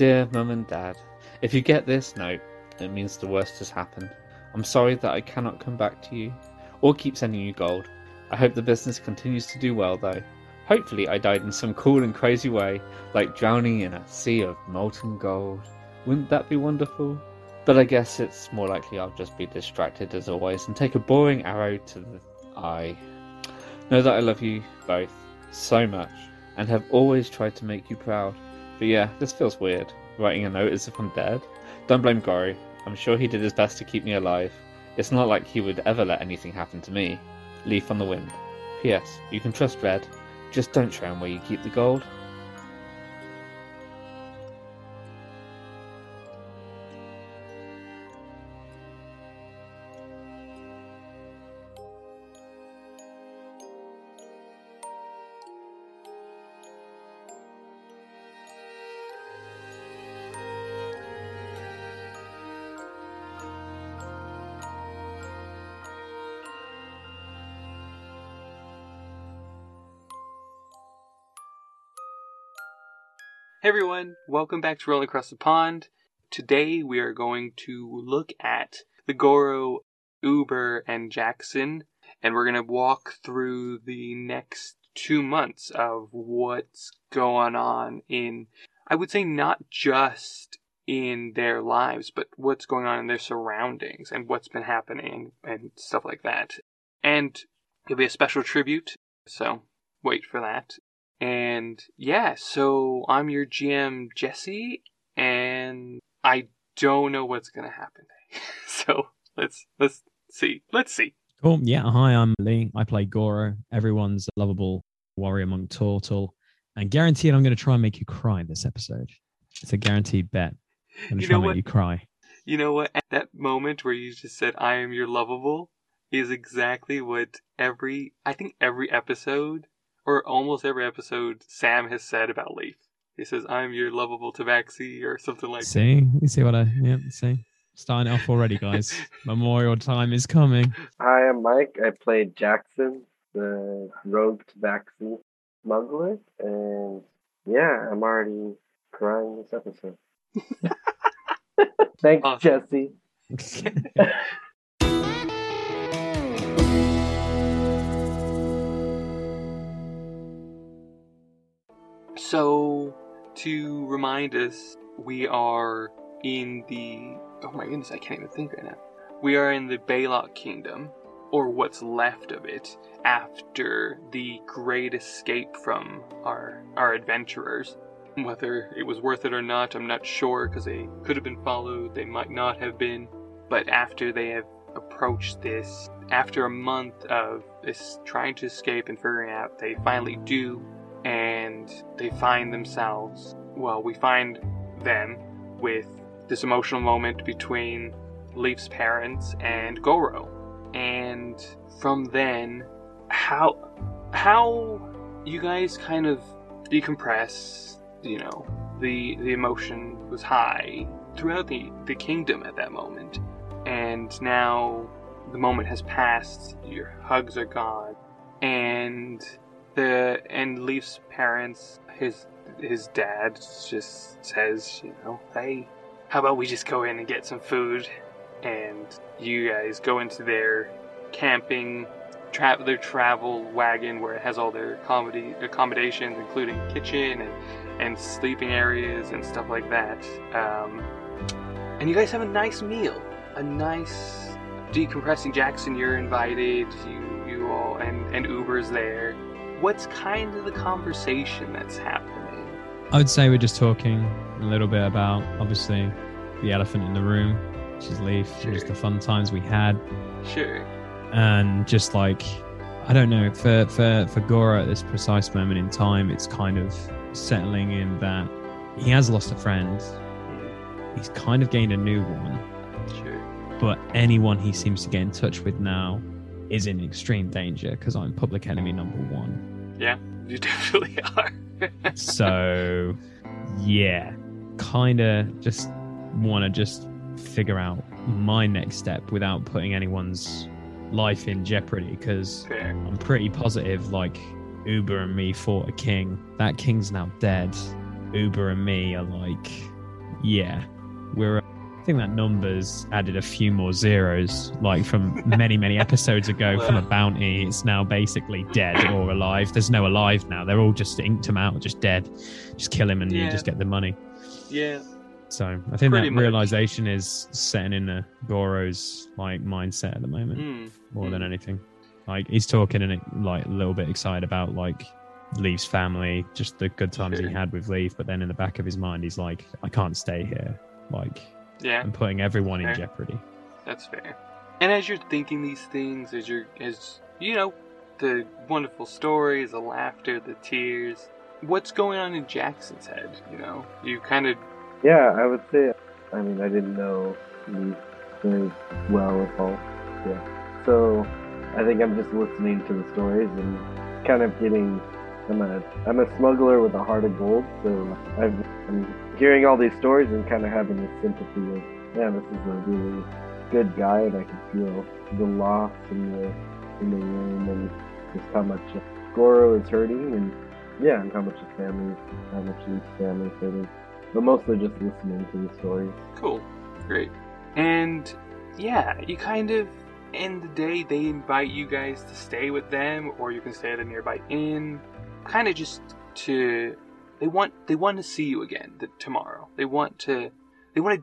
Dear Mum and Dad, if you get this note, it means the worst has happened. I'm sorry that I cannot come back to you, or keep sending you gold. I hope the business continues to do well, though. Hopefully I died in some cool and crazy way, like drowning in a sea of molten gold. Wouldn't that be wonderful? But I guess it's more likely I'll just be distracted as always and take a boring arrow to the eye. Know that I love you both so much and have always tried to make you proud. But yeah, this feels weird, writing a note as if I'm dead. Don't blame Goro. I'm sure he did his best to keep me alive. It's not like he would ever let anything happen to me. Leaf on the wind. P.S. You can trust Red. Just don't show him where you keep the gold. Hey everyone, welcome back to Rolling Across the Pond. Today we are going to look at the Goro, Uber, and Jackson, and we're going to walk through the next 2 months of what's going on in, I would say not just in their lives, but what's going on in their surroundings and what's been happening and stuff like that. And it'll be a special tribute, so wait for that. And yeah, so I'm your GM, Jesse, and I don't know what's going to happen. So let's see. Cool. Yeah. Hi, I'm Lee. I play Goro, everyone's lovable warrior monk turtle. And guaranteed I'm going to try and make you cry this episode. It's a guaranteed bet. I'm going to try and make you cry. You know what? At that moment where you just said, I am your lovable, is exactly what every episode, or almost every episode, Sam has said about Leif. He says, I'm your lovable tabaxi or something like that. You see what see? Starting off already, guys. Memorial time is coming. Hi, I'm Mike. I played Jackson, the rogue tabaxi smuggler. And yeah, I'm already crying this episode. Thanks, awesome. Jesse. So, to remind us, we are in the... Oh my goodness, I can't even think right now. We are in the Baelok Kingdom, or what's left of it, after the great escape from our adventurers. Whether it was worth it or not, I'm not sure, because they could have been followed, they might not have been. But after they have approached this, after a month of this trying to escape and figuring out, they finally do. And they find themselves, well, we find them with this emotional moment between Leif's parents and Goro. And from then, how you guys kind of decompress, you know, the emotion was high throughout the kingdom at that moment. And now the moment has passed, your hugs are gone, and Leif's parents, his dad just says, you know, hey, how about we just go in and get some food, and you guys go into their camping, their travel wagon where it has all their accommodations, including kitchen and sleeping areas and stuff like that. And you guys have a nice meal, a nice decompressing. Jackson, you're invited, you all, and Uber's there. What's kind of the conversation that's happening? I would say we're just talking a little bit about, obviously, the elephant in the room, which is Leif, sure. Just the fun times we had. Sure. And just like, I don't know, for Goro at this precise moment in time, it's kind of settling in that he has lost a friend. He's kind of gained a new one. Sure. But anyone he seems to get in touch with now is in extreme danger, because I'm public enemy number one. Yeah, you definitely are. So, yeah, kind of just want to just figure out my next step without putting anyone's life in jeopardy, because I'm pretty positive, like, Uber and me fought a king. That king's now dead. Uber and me are like, Yeah, we're. I think that number's added a few more zeros, like from many, many episodes ago. From a bounty, it's now basically dead or alive. There's no alive now. They're all just inked him out, just dead. Just kill him and you just get the money. Yeah. So I think that realization is setting in the Goro's like mindset at the moment, more than anything. Like he's talking and like a little bit excited about like Leif's family, just the good times he had with Leif. But then in the back of his mind, he's like, I can't stay here. Like. Yeah, and putting everyone in jeopardy. That's fair. And as you're thinking these things, as you know, the wonderful stories, the laughter, the tears, what's going on in Jackson's head? You know, you kind of. Yeah, I would say. I mean, I didn't know me very well at all. Yeah, so I think I'm just listening to the stories and kind of getting. I'm a smuggler with a heart of gold, so I'm hearing all these stories and kind of having this sympathy of, yeah, this is a really good guy, and I can feel the loss in the room and just how much Goro is hurting, and yeah, and how much his family is hurting. But mostly just listening to the stories. Cool, great, and yeah, you kind of end the day. They invite you guys to stay with them, or you can stay at a nearby inn. Kind of just to, they want to see you again tomorrow. They want to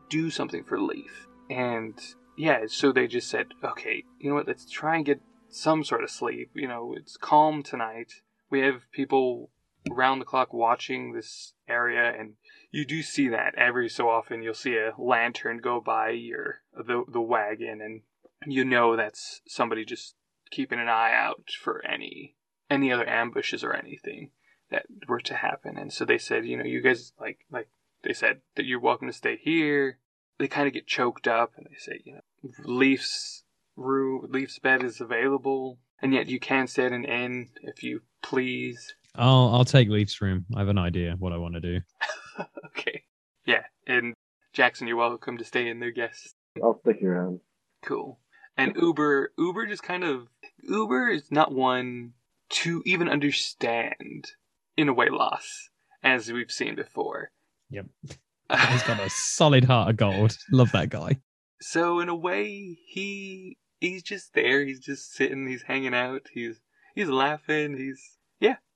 do something for Leif, and yeah, so they just said, okay, you know what? Let's try and get some sort of sleep. You know, it's calm tonight. We have people around the clock watching this area, and you do see that every so often. You'll see a lantern go by the wagon, and you know that's somebody just keeping an eye out for any other ambushes or anything that were to happen. And so they said, you know, you guys, like they said, that you're welcome to stay here. They kind of get choked up and they say, you know, Leif's bed is available, and yet you can stay at an inn if you please. I'll take Leif's room. I have an idea what I want to do. Okay. Yeah, and Jackson, you're welcome to stay in their guests. I'll stick around. Cool. And Uber just kind of, Uber is not one to even understand, in a way, loss, as we've seen before. Yep. He's got a solid heart of gold. Love that guy. So in a way, he's just there. He's just sitting. He's hanging out. He's laughing.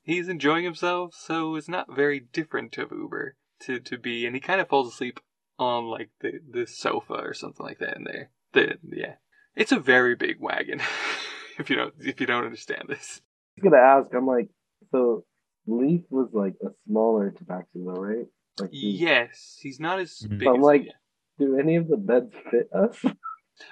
He's enjoying himself. So it's not very different of Uber to be. And he kind of falls asleep on like the sofa or something like that in there. It's a very big wagon. if you don't understand this. I was gonna ask, I'm like, so Leif was like a smaller tabaxi though, right? Like he's not as big. I'm like, do any of the beds fit us?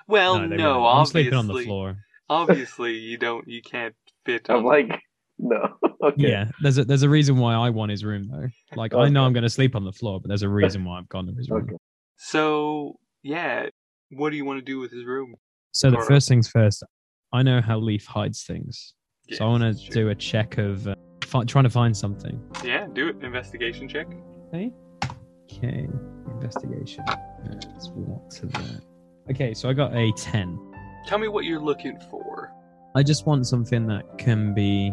Well, no, obviously. I'm sleeping on the floor. Obviously, you can't fit. I'm like, no. Okay. Yeah, there's a reason why I want his room though. Like, okay. I know I'm gonna sleep on the floor, but there's a reason why I've gone to his room. Okay. So yeah, what do you want to do with his room? So the first things first. I know how Leif hides things. So I want to do a check of trying to find something. Yeah, do it. Investigation check. Okay. Investigation. Let's walk to that. Okay, so I got a 10. Tell me what you're looking for. I just want something that can be,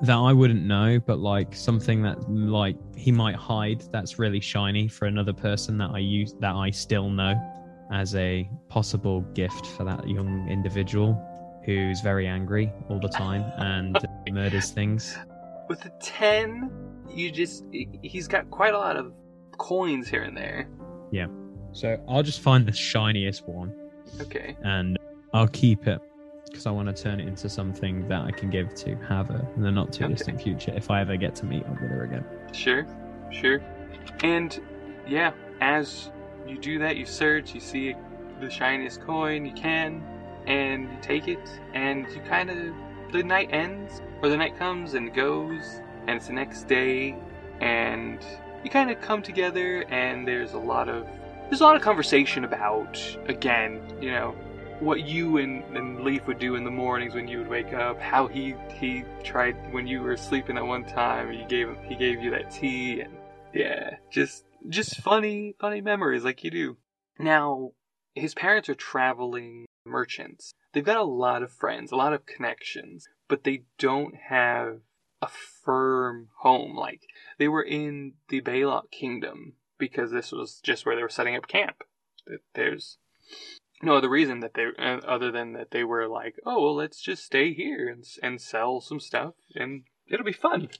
that I wouldn't know, but like something that like he might hide that's really shiny for another person that I use, that I still know as a possible gift for that young individual. Who's very angry all the time and murders things. With a 10, he's got quite a lot of coins here and there. Yeah. So I'll just find the shiniest one. Okay. And I'll keep it because I want to turn it into something that I can give to Hava in the not too distant future if I ever get to meet up with her again. Sure. And yeah, as you do that, you search, you see the shiniest coin you can. And you take it, and you kind of, the night comes and goes, and it's the next day, and you kind of come together, and there's a lot of conversation about, again, you know, what you and Leif would do in the mornings when you would wake up, how he tried, when you were sleeping at one time, he gave you that tea, and yeah, just funny memories like you do. Now, his parents are traveling merchants. They've got a lot of friends, a lot of connections, but they don't have a firm home. Like, they were in the Baelok kingdom because this was just where they were setting up camp. There's no other reason that they, other than that they were like, oh, well, let's just stay here and sell some stuff, and it'll be fun.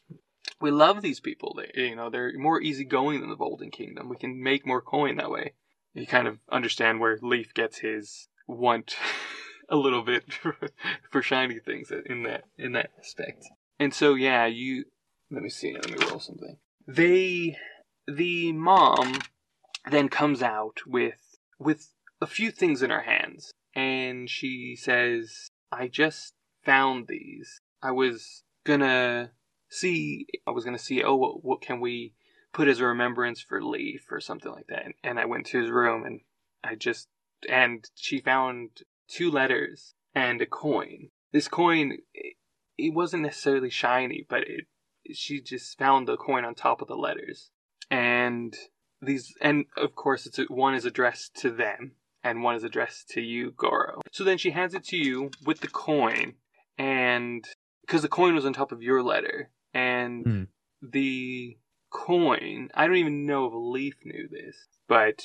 We love these people. They, you know, they're more easygoing than the Bolden Kingdom. We can make more coin that way. You kind of understand where Leif gets his want a little bit for shiny things in that aspect. And so, yeah, you... Let me roll something. The mom then comes out with a few things in her hands. And she says, I just found these. I was gonna see, oh, what can we put as a remembrance for Leif or something like that. And I went to his room and she found 2 letters and a coin. This coin, it wasn't necessarily shiny, but she just found the coin on top of the letters. And of course, one is addressed to them and one is addressed to you, Goro. So then she hands it to you with the coin, and because the coin was on top of your letter, and the coin, I don't even know if Leif knew this, but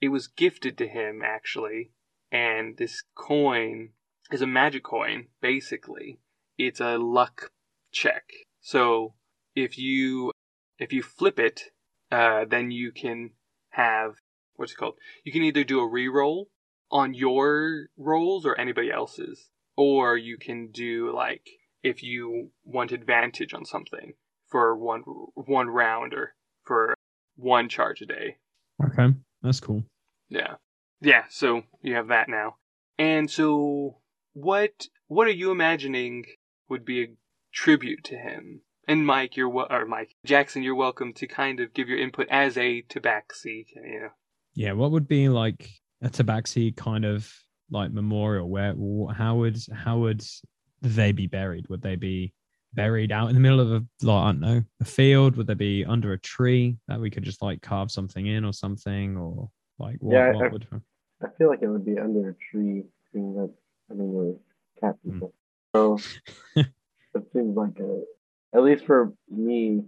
it was gifted to him, actually, and this coin is a magic coin, basically. It's a luck check. So if you flip it, then you can have, what's it called? You can either do a reroll on your rolls or anybody else's, or you can do, like, if you want advantage on something for one round or for 1 charge a day. Okay, that's cool. Yeah. So you have that now. And so, what are you imagining would be a tribute to him? And Mike, Jackson, you're welcome to kind of give your input as a tabaxi. You know. Yeah. What would be like a tabaxi kind of like memorial? Where how would they be buried? Would they be buried out in the middle of a field? Would they be under a tree that we could just like carve something in or something? Or like what would? I feel like it would be under a tree, being that I mean we're cat people. So it seems like at least for me,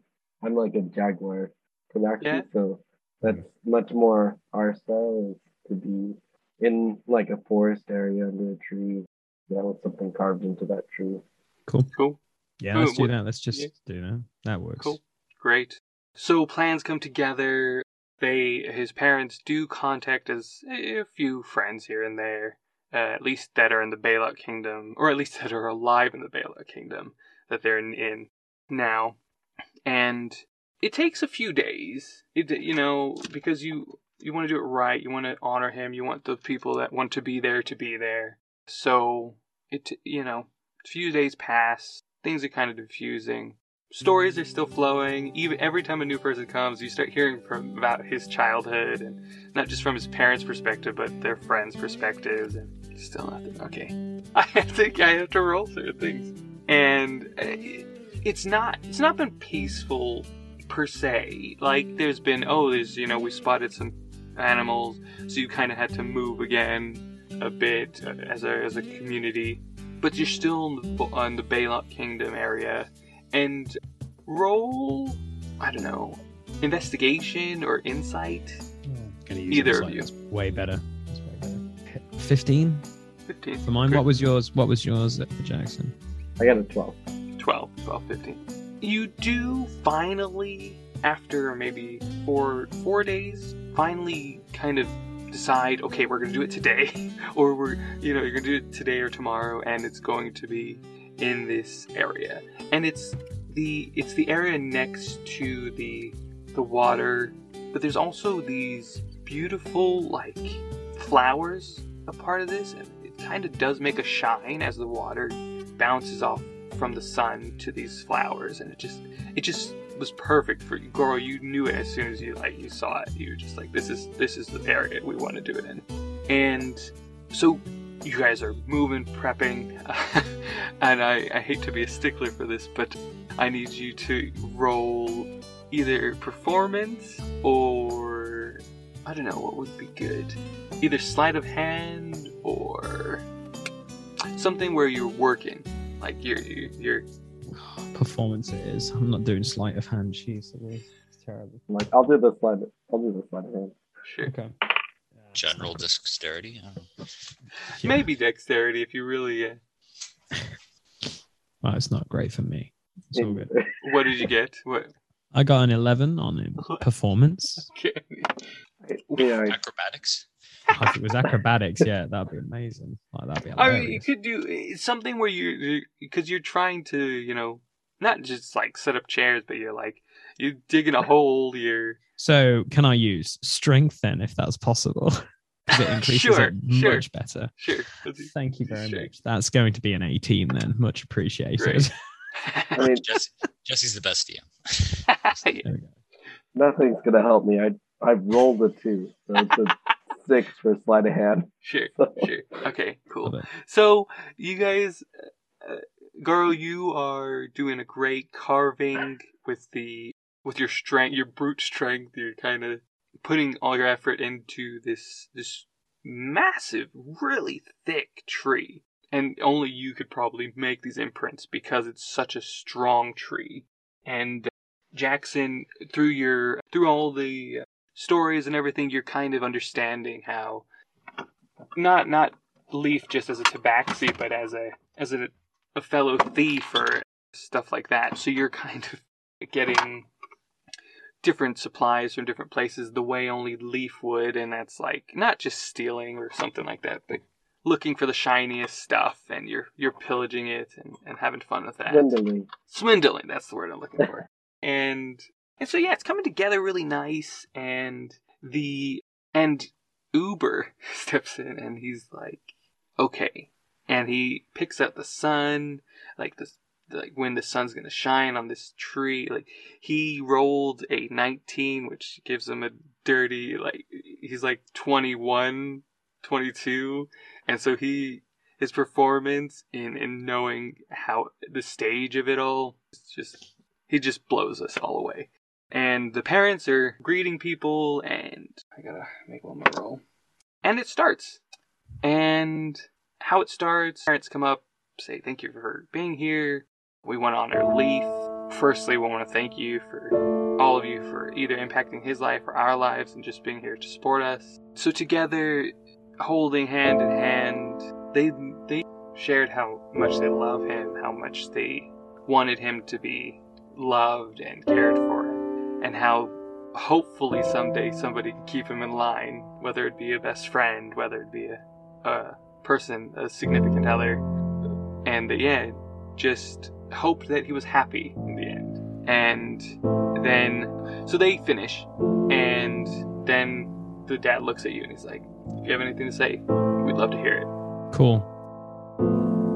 I'm like a jaguar tabaxi, so that's much more our style, is to be in like a forest area under a tree. Yeah, with something carved into that tree. Cool. Yeah, let's do that. Let's just do that. That works. Cool. Great. So plans come together. His parents do contact us, a few friends here and there, at least that are in the Baelok Kingdom, or at least that are alive in the Baelok Kingdom, that they're in now. And it takes a few days, because you want to do it right. You want to honor him. You want the people that want to be there to be there. So, a few days pass, things are kind of diffusing, stories are still flowing, even every time a new person comes, you start hearing about his childhood, and not just from his parents' perspective, but their friends' perspectives, and still nothing. Okay. I think I have to roll certain things. And it's not been peaceful, per se. Like, there's been, we spotted some animals, so you kind of had to move again a bit as a community, but you're still on the Baelok Kingdom area. And roll, I don't know, investigation or insight. Either of you. That's way better. 15 for mine. Good. What was yours for Jackson? I got a 15. You do finally, after maybe four days, finally kind of decide, okay, we're gonna do it today, or you're gonna do it today or tomorrow, and it's going to be in this area, and it's the area next to the water, but there's also these beautiful like flowers a part of this, and it kind of does make a shine as the water bounces off from the sun to these flowers, and it just was perfect for you, Goro. You knew it as soon as you saw it. You were just like, this is the area we want to do it in. And so you guys are moving, prepping, and I hate to be a stickler for this, but I need you to roll either performance or, I don't know, what would be good? Either sleight of hand or something where you're working. Like you're performance it is. I'm not doing sleight of hand. Jeez, It's terrible. I'm like, I'll do this one hand. Sure. Okay. General dexterity. Maybe dexterity if you really. Well, it's not great for me. It's all good. What did you get? What? I got an 11 on performance. Okay. Yeah. Acrobatics. If it was acrobatics, yeah, that'd be amazing. Like, that'd be hilarious. I mean, you could do something where you're trying to, you know, not just like set up chairs, but you're like you're digging a hole. So can I use strength then, if that's possible? It increases it much better. Sure. Thank you very much. That's going to be an 18 then. Much appreciated. Great. I mean, Jesse's the best DM. Yeah. Nothing's gonna help me. I've rolled a 2, so it's a 6 for sleight of hand. Sure. Okay, cool. So you guys, Goro, you are doing a great carving with your strength, your brute strength. You're kind of putting all your effort into this massive, really thick tree. And only you could probably make these imprints because it's such a strong tree. And Jackson, through all the stories and everything, you're kind of understanding how not Leif just as a tabaxi, but as a fellow thief or stuff like that. So you're kind of getting different supplies from different places the way only Leif would, and that's like not just stealing or something like that, but looking for the shiniest stuff, and you're pillaging it and having fun with that. Swindling, that's the word I'm looking for. And so yeah, it's coming together really nice, and Uber steps in and he's like, okay. And he picks up the sun, like this, like when the sun's gonna shine on this tree. Like he rolled a 19, which gives him a dirty, like he's like 21. 22, and so his performance in knowing how the stage of it all, it's just, he just blows us all away. And the parents are greeting people, and I gotta make one more roll. And it starts. And how it starts, parents come up, say thank you for being here. We want to honor Leif. Firstly, we want to thank you for all of you for either impacting his life or our lives and just being here to support us. So together, holding hand in hand, they shared how much they love him, how much they wanted him to be loved and cared for, and how hopefully someday somebody could keep him in line, whether it be a best friend, whether it be a person, a significant other, and just hoped that he was happy in the end. And then, so they finish, and then the dad looks at you and he's like, if you have anything to say, we'd love to hear it. Cool.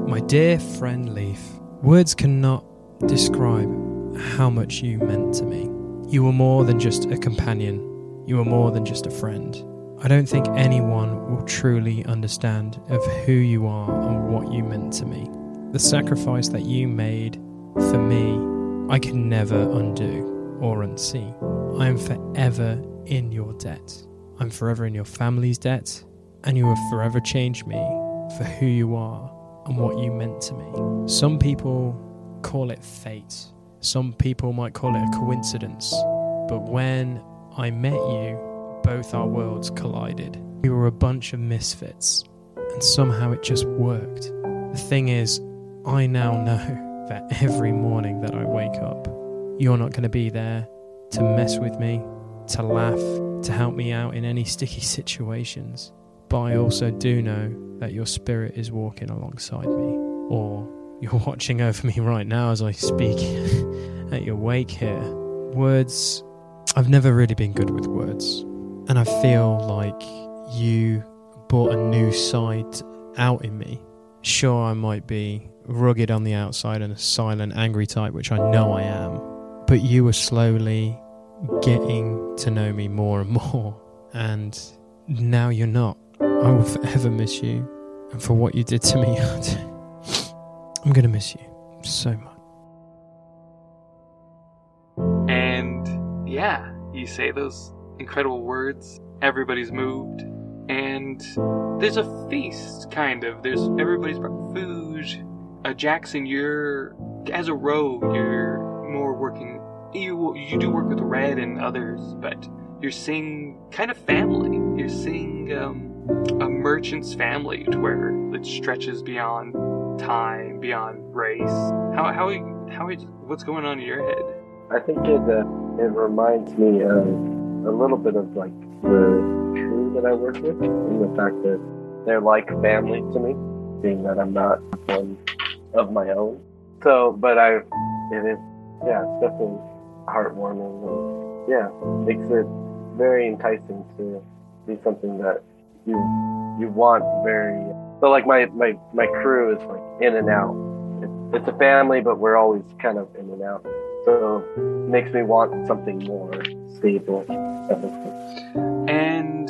My dear friend Leif, words cannot describe how much you meant to me. You were more than just a companion. You were more than just a friend. I don't think anyone will truly understand of who you are and what you meant to me. The sacrifice that you made for me, I can never undo or unsee. I am forever in your debt. I'm forever in your family's debt, and you have forever changed me for who you are and what you meant to me. Some people call it fate. Some people might call it a coincidence. But when I met you, both our worlds collided. We were a bunch of misfits, and somehow it just worked. The thing is, I now know that every morning that I wake up, you're not going to be there to mess with me, to laugh, to help me out in any sticky situations, but I also do know that your spirit is walking alongside me, or you're watching over me right now as I speak at your wake here. Words, I've never really been good with words, and I feel like you brought a new side out in me. Sure, I might be rugged on the outside and a silent, angry type, which I know I am, but you were slowly getting to know me more and more, and now you're not. I will forever miss you, and for what you did to me, I'm gonna miss you so much. And yeah, you say those incredible words, everybody's moved, and there's a feast, kind of. There's everybody's brought food. Jackson, you're, as a rogue, you're more working you do work with Red and others, but you're seeing kind of family. You're seeing a merchant's family to where it stretches beyond time, beyond race. What's going on in your head? I think it reminds me of a little bit of like the crew that I work with, and the fact that they're like family to me, being that I'm not one of my own. So, but it's definitely heartwarming, and makes it very enticing to be something that you want very. So like my crew is like in and out. It's a family, but we're always kind of in and out. So it makes me want something more stable. And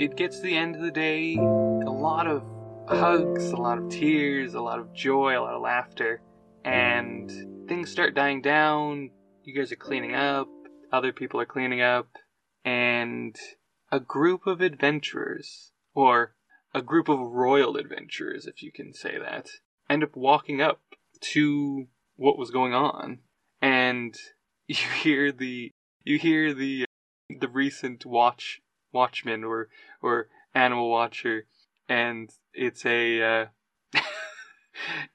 it gets to the end of the day. A lot of hugs, a lot of tears, a lot of joy, a lot of laughter, and things start dying down. You guys are cleaning up, other people are cleaning up, and a group of adventurers, or a group of royal adventurers, if you can say that, end up walking up to what was going on, and you hear the recent watchman or animal watcher, and it's a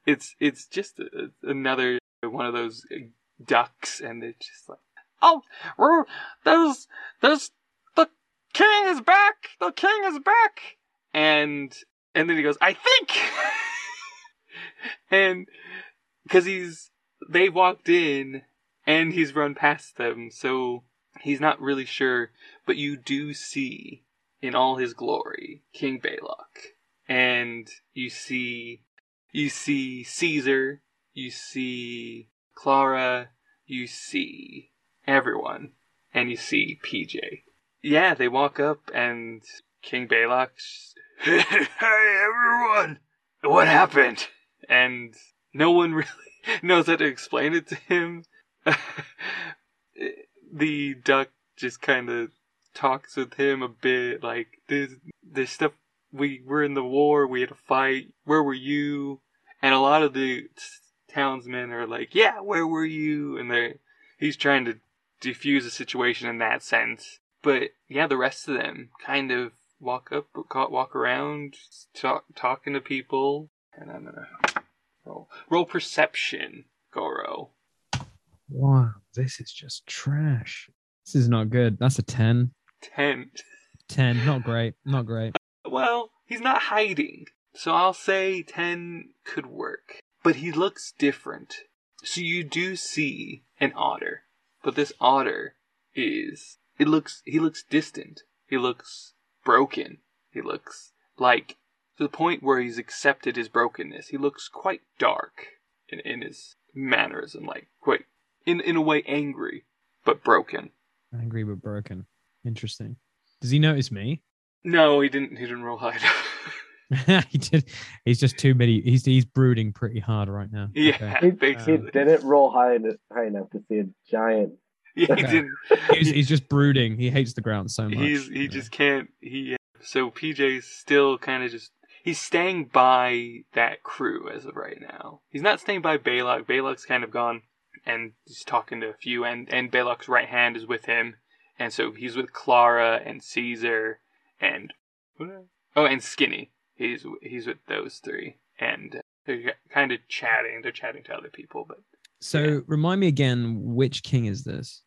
it's just another one of those ducks, and they're just like, oh, there's the king is back, and then he goes, I think, and because they walked in and he's run past them, so he's not really sure, but you do see in all his glory King Baelok, and you see Caesar, you see Clara, you see everyone, and you see PJ. Yeah, they walk up, and King Baelok's, hey everyone, what happened? And no one really knows how to explain it to him. The duck just kind of talks with him a bit, like, there's stuff, we were in the war, we had a fight, where were you? And a lot of the townsmen are like, yeah, where were you? And he's trying to defuse the situation in that sense. But yeah, the rest of them kind of walk around, talking to people. And I don't know. Roll perception, Goro. Wow, this is just trash. This is not good. That's a 10. 10. Not great. Well, he's not hiding, so I'll say 10 could work. But he looks different. So you do see an otter, but this otter he looks distant. He looks broken. He looks like, to the point where he's accepted his brokenness. He looks quite dark in his mannerism, like quite, in a way, angry, but broken. Angry, but broken. Interesting. Does he notice me? No, he didn't roll high enough. He did. He's just too many. He's brooding pretty hard right now. Yeah, okay. He didn't roll high enough to see a giant. Yeah, okay. He didn't. He's just brooding. He hates the ground so much. He just can't. So PJ's still kind of just, he's staying by that crew as of right now. He's not staying by Baelok. Balok's kind of gone, and he's talking to a few, and Balok's right hand is with him. And so he's with Clara and Caesar and... and Skinny. He's with those three. And they're kind of chatting. They're chatting to other people. But so Remind me again, which king is this?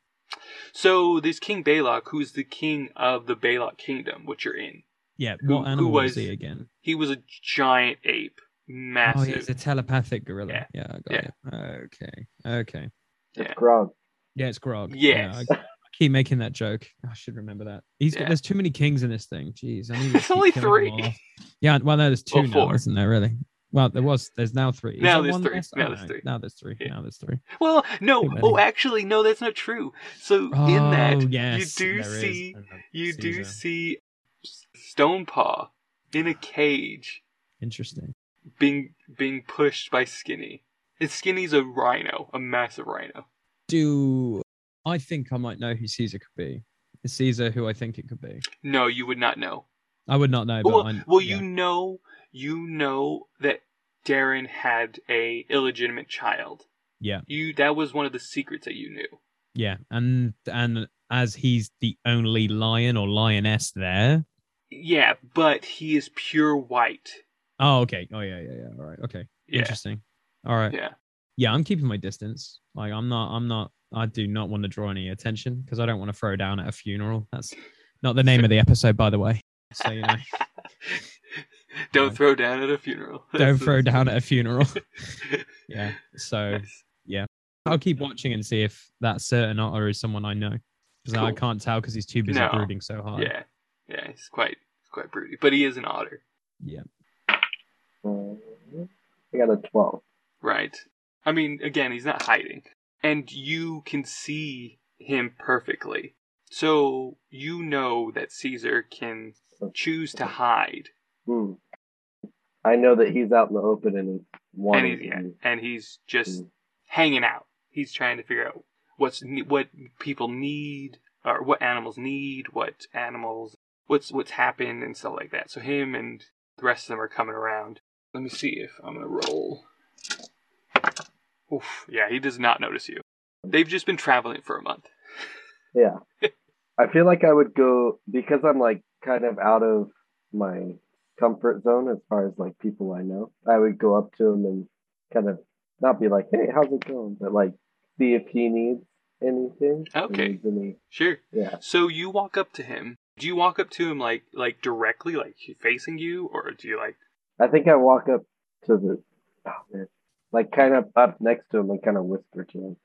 So there's King Baelok, who's the king of the Baelok Kingdom, which you're in. Yeah, what animal was he again? He was a giant ape. Massive. Oh, yeah, he's a telepathic gorilla. Yeah, I got it. Okay. It's Grog. Yeah, it's Grog. Yes. Yeah, I keep making that joke. I should remember that. There's too many kings in this thing. Jeez. It's only 3. Yeah, well, no, there's 2 now, isn't there, really? Well, there's now 3. Now there's three. Well, no. Oh, actually, no, that's not true. So in that, you do see Stonepaw in a cage. Interesting. Being pushed by Skinny. And Skinny's a rhino, a massive rhino. I think I might know who Caesar could be. Is Caesar who I think it could be? No, you would not know. I would not know. But you know that Darren had a illegitimate child, Yeah. That was one of the secrets that you knew. Yeah, and as he's the only lion or lioness there. Yeah, but he is pure white. Oh, okay. Oh, yeah. All right. Okay. Yeah. Interesting. All right. Yeah. I'm keeping my distance. Like, I'm not. I do not want to draw any attention because I don't want to throw down at a funeral. That's not the name of the episode, by the way. So you know. Don't throw down at a funeral. Don't throw down at a funeral. Yeah. So nice. Yeah, I'll keep watching and see if that certain otter is someone I know, because cool. I can't tell because he's too busy brooding so hard. Yeah. He's quite broody, but he is an otter. Yeah. I got a 12. Right. I mean, again, he's not hiding. And you can see him perfectly. So you know that Caesar can choose to hide. Mm. I know that he's out in the open and he's just hanging out. He's trying to figure out what people need, or what's happened and stuff like that. So him and the rest of them are coming around. Let me see if I'm going to roll. Oof, yeah, he does not notice you. They've just been traveling for a month. Yeah. I feel like I would go, because I'm like kind of out of my comfort zone as far as like people I know, I would go up to him and kind of not be like, hey, how's it going? But like see if he needs anything. Okay. Sure. Yeah. So you walk up to him. Do you walk up to him like directly, like facing you, or do you like... I think I walk up to the... Oh, man. Like kind of up next to him and kind of whisper to him.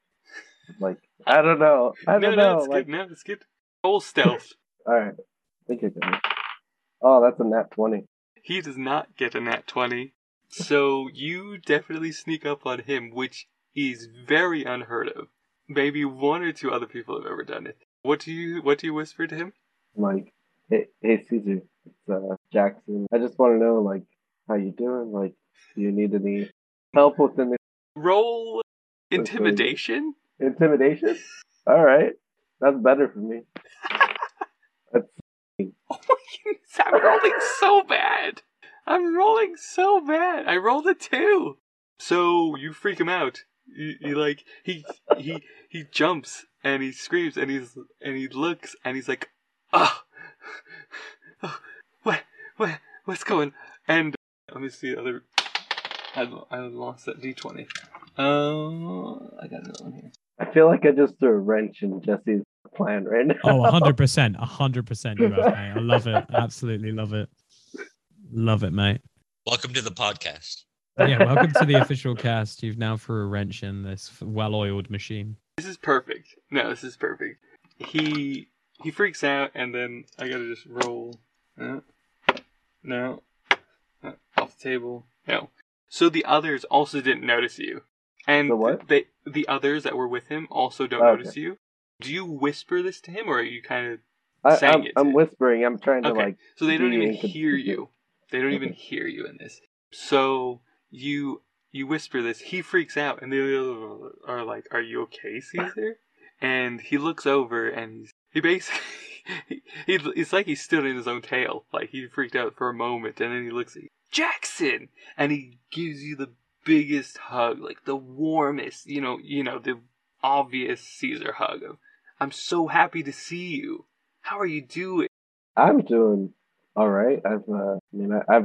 Like, I don't know. I don't know. It's like... good. No, it's good. Whole stealth. All right. I think I got it. Oh, that's a nat 20. He does not get a nat 20. So you definitely sneak up on him, which is very unheard of. Maybe one or two other people have ever done it. What do you whisper to him? Like, hey Caesar, it's Jackson. I just want to know, like, how you doing? Like, do you need any help with the... Roll intimidation? Intimidation? All right. That's better for me. That's... Oh my goodness, I'm rolling so bad. I rolled a 2. So you freak him out. You like, he jumps and he screams and he looks and he's like, oh, what's going? And let me see the other. I lost that d20. I got another one here. I feel like I just threw a wrench in Jesse's plan right now. Oh, 100%, 100%, you are, mate. I love it. Absolutely love it. Love it, mate. Welcome to the podcast. Yeah, welcome to the official cast. You've now threw a wrench in this well-oiled machine. This is perfect. No, this is perfect. He freaks out, and then I gotta just roll. No. Off the table. No. So the others also didn't notice you. And the others that were with him also don't notice you. Do you whisper this to him, or are you kind of saying it? I'm whispering. I'm trying to, like... So they don't even hear you. They don't even hear you in this. So you whisper this. He freaks out, and they are like, are you okay, Caesar? And he looks over, and he basically, it's like he stood in his own tail. Like, he freaked out for a moment, and then he looks at you, Jackson! And he gives you the biggest hug, like the warmest, you know, the obvious Caesar hug of, I'm so happy to see you. How are you doing? I'm doing all right. I've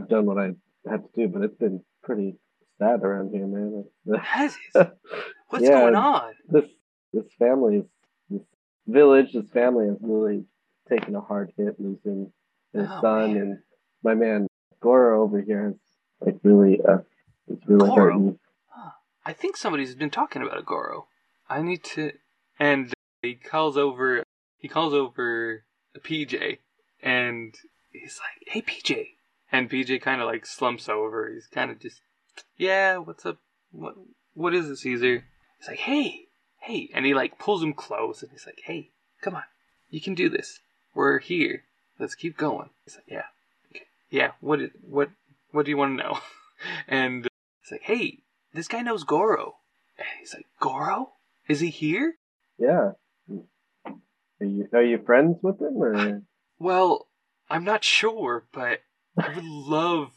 done what I had to do, but it's been pretty sad around here, man. Has it? What's going on? This family, this village, this family has really taken a hard hit, losing their son, man. And my man Goro over here is like really, it's really hurting. I think somebody's been talking about a Goro. I need to, and he calls over PJ, and he's like, hey PJ, and PJ kind of like slumps over. He's kind of just, yeah, what's up? What is it, Caesar? He's like, hey, and he like pulls him close, and he's like, hey, come on, you can do this. We're here. Let's keep going. He's like, yeah. Yeah, what do you want to know? And it's like, hey, this guy knows Goro. And he's like, Goro? Is he here? Yeah. Are you friends with him? Or? Well, I'm not sure, but I would love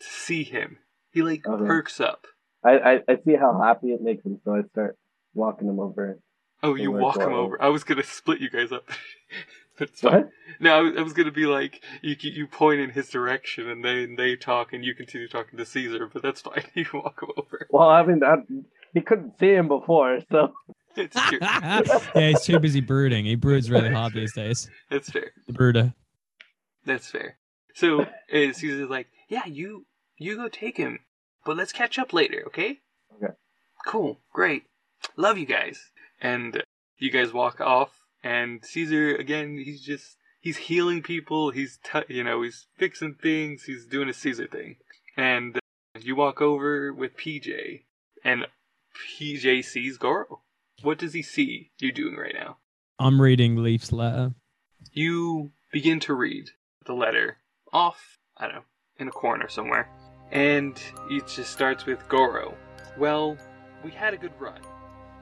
to see him. He, like, perks up. I see how happy it makes him, so I start walking him over. Oh, you walk him over. I was going to split you guys up. That's fine. What? No, I was going to be like, you point in his direction, and then they talk, and you continue talking to Caesar, but that's fine. You walk him over. Well, I mean, he couldn't see him before, so... It's true. Yeah, he's too busy brooding. He broods really hard these days. That's fair. The brooder. That's fair. So, Caesar's like, yeah, you go take him, but let's catch up later, okay? Okay. Cool. Great. Love you guys. And you guys walk off, and Caesar, again, he's healing people, he's fixing things, he's doing a Caesar thing. And you walk over with PJ, and PJ sees Goro. What does he see you doing right now? I'm reading Leif's letter. You begin to read the letter off, I don't know, in a corner somewhere. And it just starts with Goro. Well, we had a good run.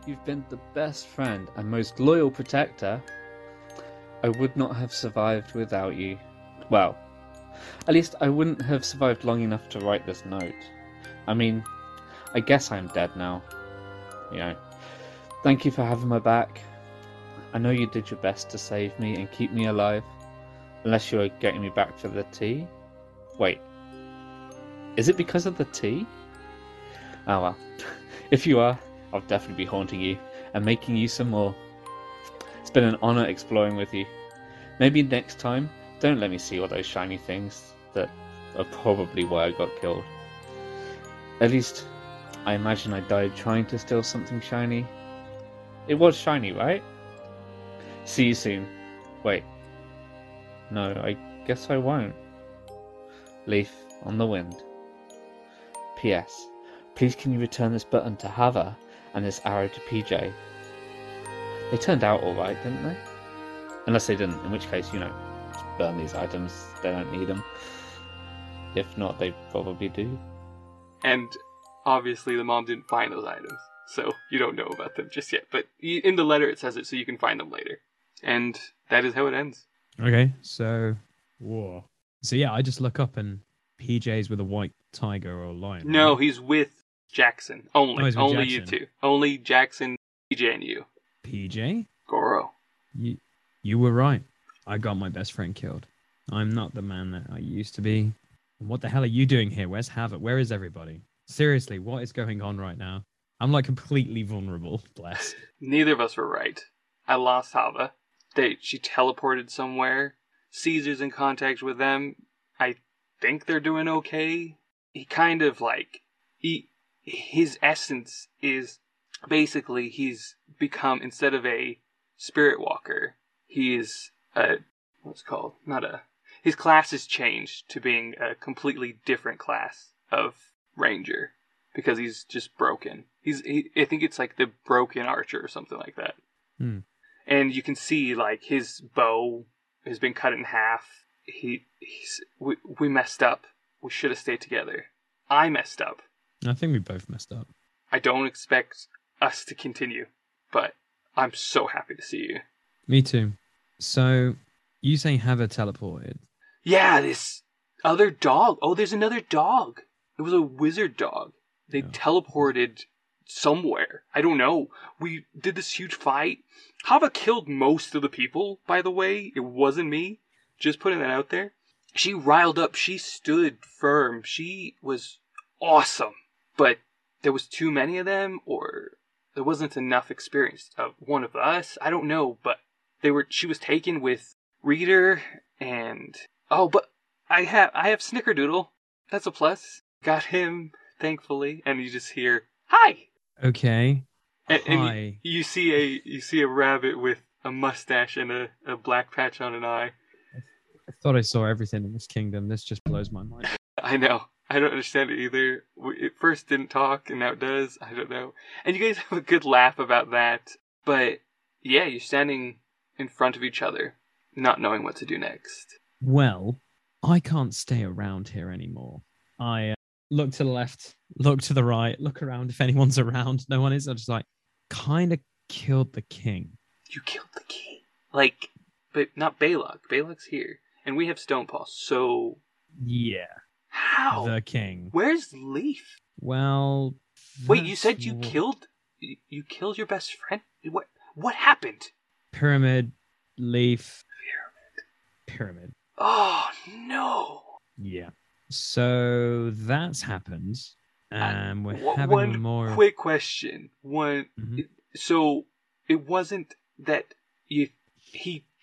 You've been the best friend and most loyal protector. I would not have survived without you. Well, at least I wouldn't have survived long enough to write this note. I mean, I guess I'm dead now. You know. Thank you for having my back. I know you did your best to save me and keep me alive. Unless you were getting me back for the tea. Wait. Is it because of the tea? Oh well. If you are, I'll definitely be haunting you and making you some more. It's been an honor exploring with you. Maybe next time, don't let me see all those shiny things that are probably why I got killed. At least, I imagine I died trying to steal something shiny. It was shiny, right? See you soon. Wait. No, I guess I won't. Leaf on the wind. P.S. Please can you return this button to Hava and this arrow to PJ? They turned out alright, didn't they? Unless they didn't, in which case, you know, just burn these items. They don't need them. If not, they probably do. And obviously the mom didn't find those items. So you don't know about them just yet. But in the letter it says it, so you can find them later. And that is how it ends. Okay, so... Whoa. So yeah, I just look up and PJ's with a white tiger or lion. No, right? He's with Jackson. Only. Oh, only Jackson. You two. Only Jackson, PJ, and you. PJ? Goro. You were right. I got my best friend killed. I'm not the man that I used to be. What the hell are you doing here? Where's Havoc? Where is everybody? Seriously, what is going on right now? I'm like completely vulnerable, bless. Neither of us were right. I lost Hava. She teleported somewhere. Caesar's in contact with them. I think they're doing okay. He kind of like... His essence is... Basically, he's become, instead of a spirit walker, he is a... What's it called? Not a... His class has changed to being a completely different class of ranger. Because he's just broken. I think it's like the broken archer or something like that. Hmm. And you can see like his bow has been cut in half. We messed up. We should have stayed together. I messed up. I think we both messed up. I don't expect us to continue, but I'm so happy to see you. Me too. So you say Hava teleported? Yeah, this other dog. Oh, there's another dog. It was a wizard dog. They teleported somewhere. I don't know. We did this huge fight. Hava killed most of the people, by the way. It wasn't me. Just putting that out there. She riled up. She stood firm. She was awesome. But there was too many of them, or there wasn't enough experience of one of us. I don't know, but she was taken with Reader and... Oh, but I have Snickerdoodle. That's a plus. Got him... Thankfully, and you just hear "Hi." Okay. And hi. You see a rabbit with a mustache and a black patch on an eye. I thought I saw everything in this kingdom. This just blows my mind. I know. I don't understand it either. It first didn't talk, and now it does. I don't know. And you guys have a good laugh about that. But yeah, you're standing in front of each other, not knowing what to do next. Well, I can't stay around here anymore. I. Look to the left, look to the right, look around if anyone's around. No one is. I'm just like, kind of killed the king. You killed the king? Like, but not Baelok. Balok's here. And we have Stonepaw, so... Yeah. How? The king. Where's Leif? Well, Wait, you said you killed your best friend? What happened? Pyramid, Leif. Pyramid. Oh, no. Yeah. So that's happened. And we're having one more... quick question. Mm-hmm. So it wasn't that he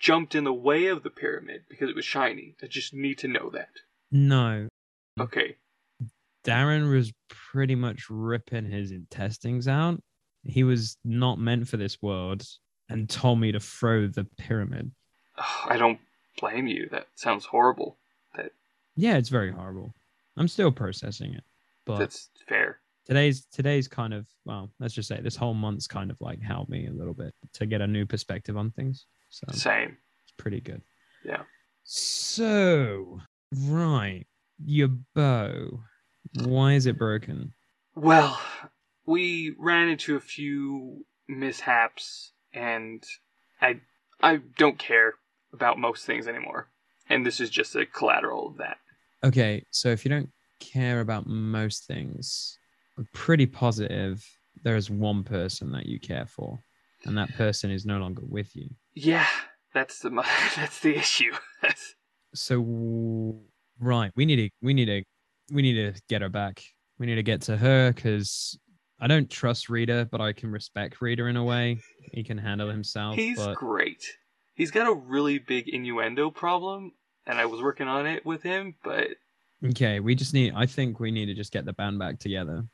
jumped in the way of the pyramid because it was shiny. I just need to know that. No. Okay. Darren was pretty much ripping his intestines out. He was not meant for this world and told me to throw the pyramid. Oh, I don't blame you. That sounds horrible. Yeah, it's very horrible. I'm still processing it. But that's fair. Today's kind of, well, let's just say this whole month's kind of like helped me a little bit to get a new perspective on things. So same. It's pretty good. Yeah. So, right. Your bow. Why is it broken? Well, we ran into a few mishaps and I don't care about most things anymore. And this is just a collateral of that. Okay, so if you don't care about most things, I'm pretty positive there is one person that you care for, and that person is no longer with you. Yeah, that's the issue. So right, we need to get her back. We need to get to her because I don't trust Reader, but I can respect Reader in a way. He can handle himself. He's great. He's got a really big innuendo problem, and I was working on it with him, but... Okay, I think we need to just get the band back together.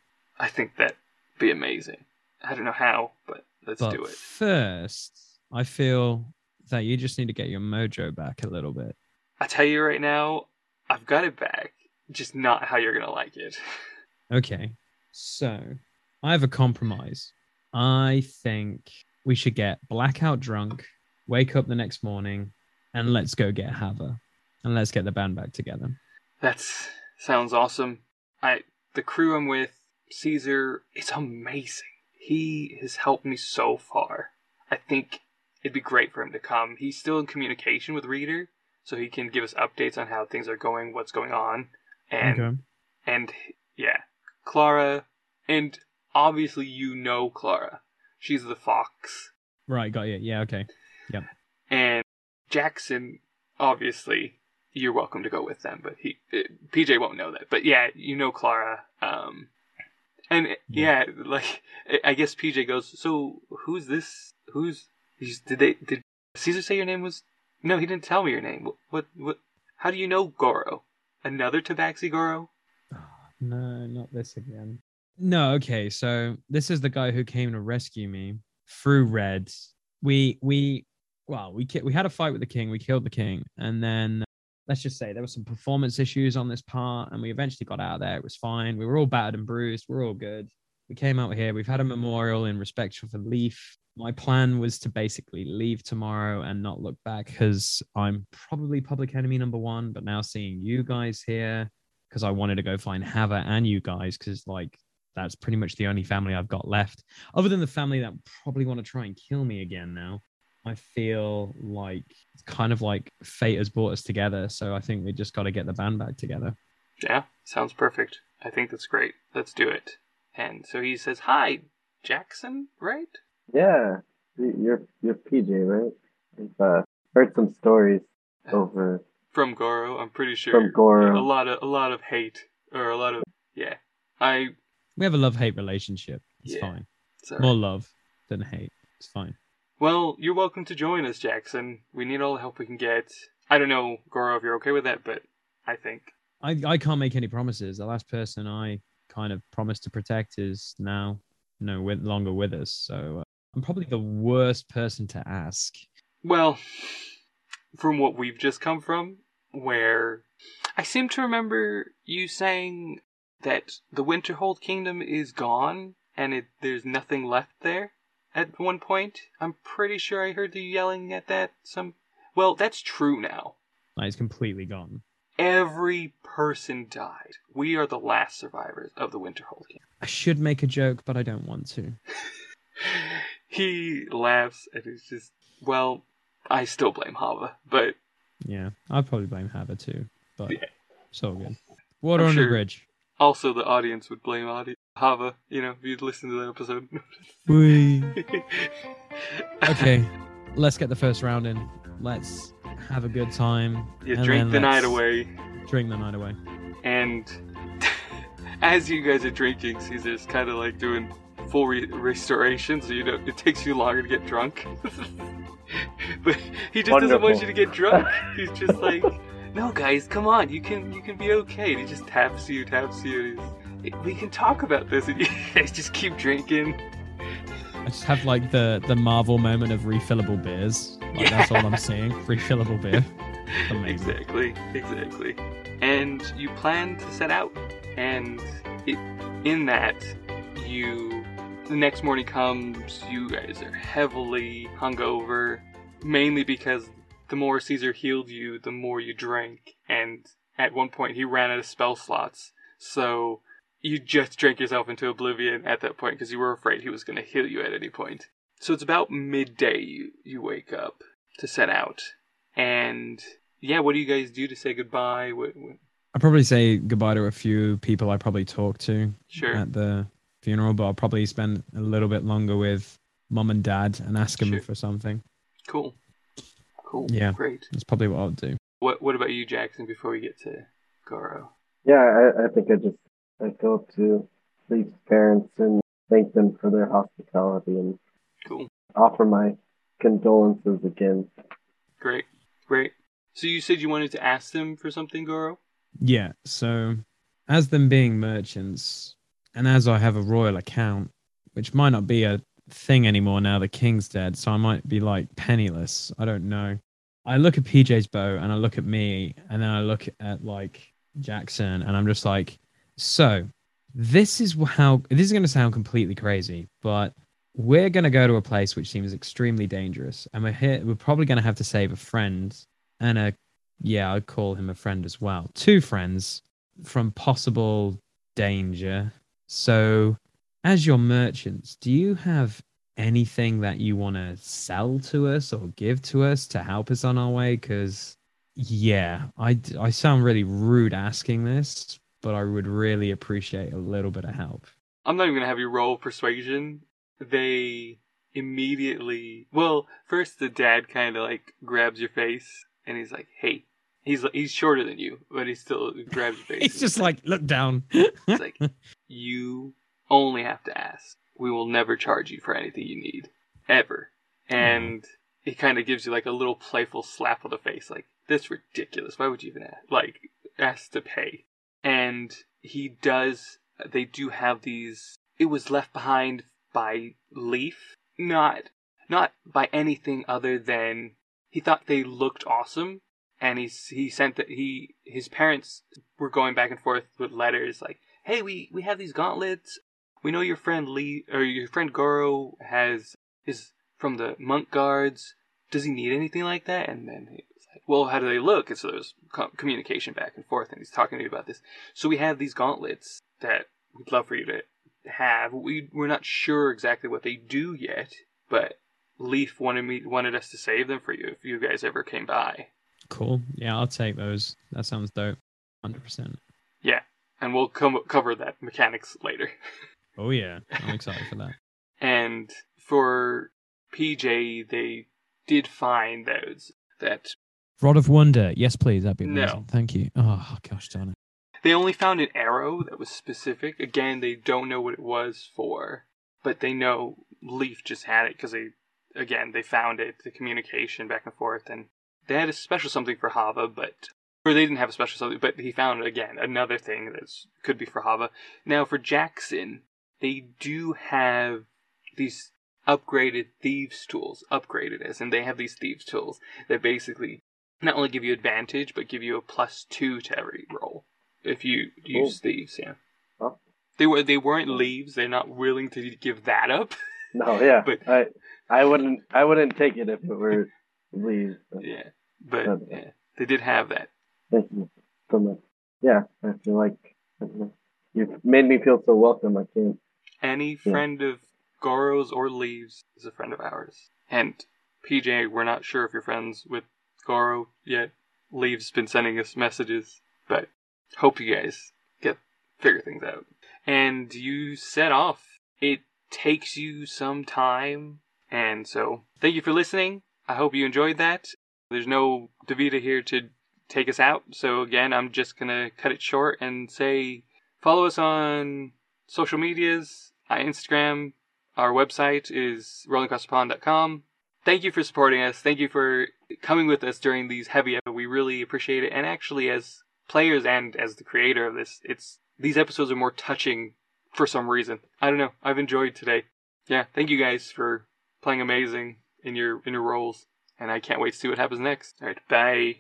I think that'd be amazing. I don't know how, but let's do it. First, I feel that you just need to get your mojo back a little bit. I tell you right now, I've got it back, just not how you're going to like it. Okay, so I have a compromise. I think we should get blackout drunk... Wake up the next morning, and let's go get Hava, and let's get the band back together. That sounds awesome. The crew I'm with, Caesar, it's amazing. He has helped me so far. I think it'd be great for him to come. He's still in communication with Reader, so he can give us updates on how things are going, what's going on, and yeah, Clara, and obviously you know Clara. She's the fox. Right, got you. Yeah, okay. Yep. And Jackson, obviously, you're welcome to go with them, but PJ won't know that. But yeah, you know Clara. I guess PJ goes, so who's this? Did Caesar say your name was? No, he didn't tell me your name. What? How do you know Goro? Another Tabaxi Goro? Oh, no, not this again. No, okay, so this is the guy who came to rescue me through Red. We had a fight with the king. We killed the king, and then let's just say there were some performance issues on this part, and we eventually got out of there. It was fine. We were all battered and bruised. We're all good. We came out here. We've had a memorial in respect for Leif. My plan was to basically leave tomorrow and not look back because I'm probably public enemy number one. But now seeing you guys here, because I wanted to go find Hava and you guys, because like. That's pretty much the only family I've got left. Other than the family that probably want to try and kill me again now, I feel like it's kind of like fate has brought us together. So I think we just got to get the band back together. Yeah, sounds perfect. I think that's great. Let's do it. And so he says, hi, Jackson, right? Yeah, you're PJ, right? I've heard some stories over... From Goro, I'm pretty sure. From Goro. A lot of hate, or a lot of... Yeah, We have a love-hate relationship. It's fine. Sorry. More love than hate. It's fine. Well, you're welcome to join us, Jackson. We need all the help we can get. I don't know, Goro, if you're okay with that, but I think... I can't make any promises. The last person I kind of promised to protect is now no longer with us, so I'm probably the worst person to ask. Well, from what we've just come from, where... I seem to remember you saying... that the Winterhold Kingdom is gone, and there's nothing left there at one point. I'm pretty sure I heard you yelling at that Well, that's true now. It's completely gone. Every person died. We are the last survivors of the Winterhold Kingdom. I should make a joke, but I don't want to. He laughs, and it's just... Well, I still blame Hava, but... Yeah, I'd probably blame Hava too, but... Yeah. So good. Water on the bridge. Also, the audience would blame Hava, you know, if you'd listened to that episode. Wee. Okay, let's get the first round in. Let's have a good time. Yeah, drink the night away. Drink the night away. And as you guys are drinking, Caesar's kind of like doing full restoration, so you don't, it takes you longer to get drunk. But he just doesn't want you to get drunk. He's just like, no guys, come on, you can be okay. And he just taps you. And he's, we can talk about this. And you guys just keep drinking. I just have like the Marvel moment of refillable beers. Like, yeah. That's all I'm seeing. Refillable beer. Amazing. Exactly. And you plan to set out. And the next morning comes, you guys are heavily hungover, mainly because the more Caesar healed you, the more you drank. And at one point he ran out of spell slots. So you just drank yourself into oblivion at that point because you were afraid he was going to heal you at any point. So it's about midday you wake up to set out. And yeah, what do you guys do to say goodbye? I'd probably say goodbye to a few people I probably talked to at the funeral, but I'll probably spend a little bit longer with mom and dad and ask them for something. Cool. Yeah, great. That's probably what I'll do. What about you, Jackson, before we get to Goro? Yeah, I think I go up to Leif's parents and thank them for their hospitality and offer my condolences again. Great. So you said you wanted to ask them for something, Goro? Yeah, so as them being merchants, and as I have a royal account, which might not be a thing anymore now the king's dead, so I might be like penniless, I don't know. I look at PJ's bow, and I look at me, and then I look at like Jackson, and I'm just like, so this is going to sound completely crazy, but we're going to go to a place which seems extremely dangerous, and we're probably going to have to save a friend, and I'd call him a friend as well, two friends from possible danger. So as your merchants, do you have anything that you want to sell to us or give to us to help us on our way? Because, I sound really rude asking this, but I would really appreciate a little bit of help. I'm not even going to have you roll persuasion. They immediately... Well, first the dad kind of like grabs your face and he's like, hey. He's shorter than you, but he still grabs your face. He's just like, look down. It's like, you only have to ask. We will never charge you for anything you need. Ever. And he kind of gives you like a little playful slap on the face. Like, that's ridiculous. Why would you even ask to pay? And they do have these, it was left behind by Leif. Not by anything other than he thought they looked awesome. And his parents were going back and forth with letters like, hey, we have these gauntlets. We know your friend Goro is from the monk guards. Does he need anything like that? And then he was like, well, how do they look? And so there's communication back and forth, and he's talking to me about this. So we have these gauntlets that we'd love for you to have. We're not sure exactly what they do yet, but Leif wanted us to save them for you if you guys ever came by. Cool. Yeah, I'll take those. That sounds dope. 100%. Yeah, and we'll cover that mechanics later. Oh yeah, I'm excited for that. And for PJ, they did find those. That Rod of Wonder. Yes, please. That'd be amazing. No. Thank you. Oh gosh darn it. They only found an arrow that was specific. Again, they don't know what it was for, but they know Leif just had it because they found it. The communication back and forth and. They had a special something for Hava, or they didn't have a special something, but he found, again, another thing that could be for Hava. Now, for Jackson, they do have these upgraded thieves' tools, and they have these thieves' tools that basically not only give you advantage, but give you a +2 to every roll if you use thieves, yeah. Huh? They weren't leaves, they're not willing to give that up. No, yeah, but I wouldn't take it if it were... Leave. Yeah, but yeah, they did have that. Thank you so much. Yeah, I feel like you've made me feel so welcome. I can't. Any friend of Goro's or Leaves is a friend of ours. And PJ, we're not sure if you're friends with Goro yet. Leaves been sending us messages, but hope you guys figure things out. and you set off. It takes you some time, and so thank you for listening. I hope you enjoyed that. There's no DeVita here to take us out, so again, I'm just gonna cut it short and say follow us on social medias, on Instagram. Our website is rollingacrossthepond.com. Thank you for supporting us. Thank you for coming with us during these heavy episodes. We really appreciate it. And actually, as players and as the creator of this, these episodes are more touching for some reason. I don't know. I've enjoyed today. Yeah, thank you guys for playing amazing in your roles. And I can't wait to see what happens next. All right, bye.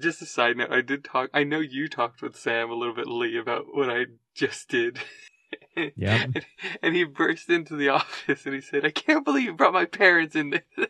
Just a side note, I know you talked with Sam a little bit, Lee, about what I just did. Yeah. And he burst into the office and he said, I can't believe you brought my parents in this.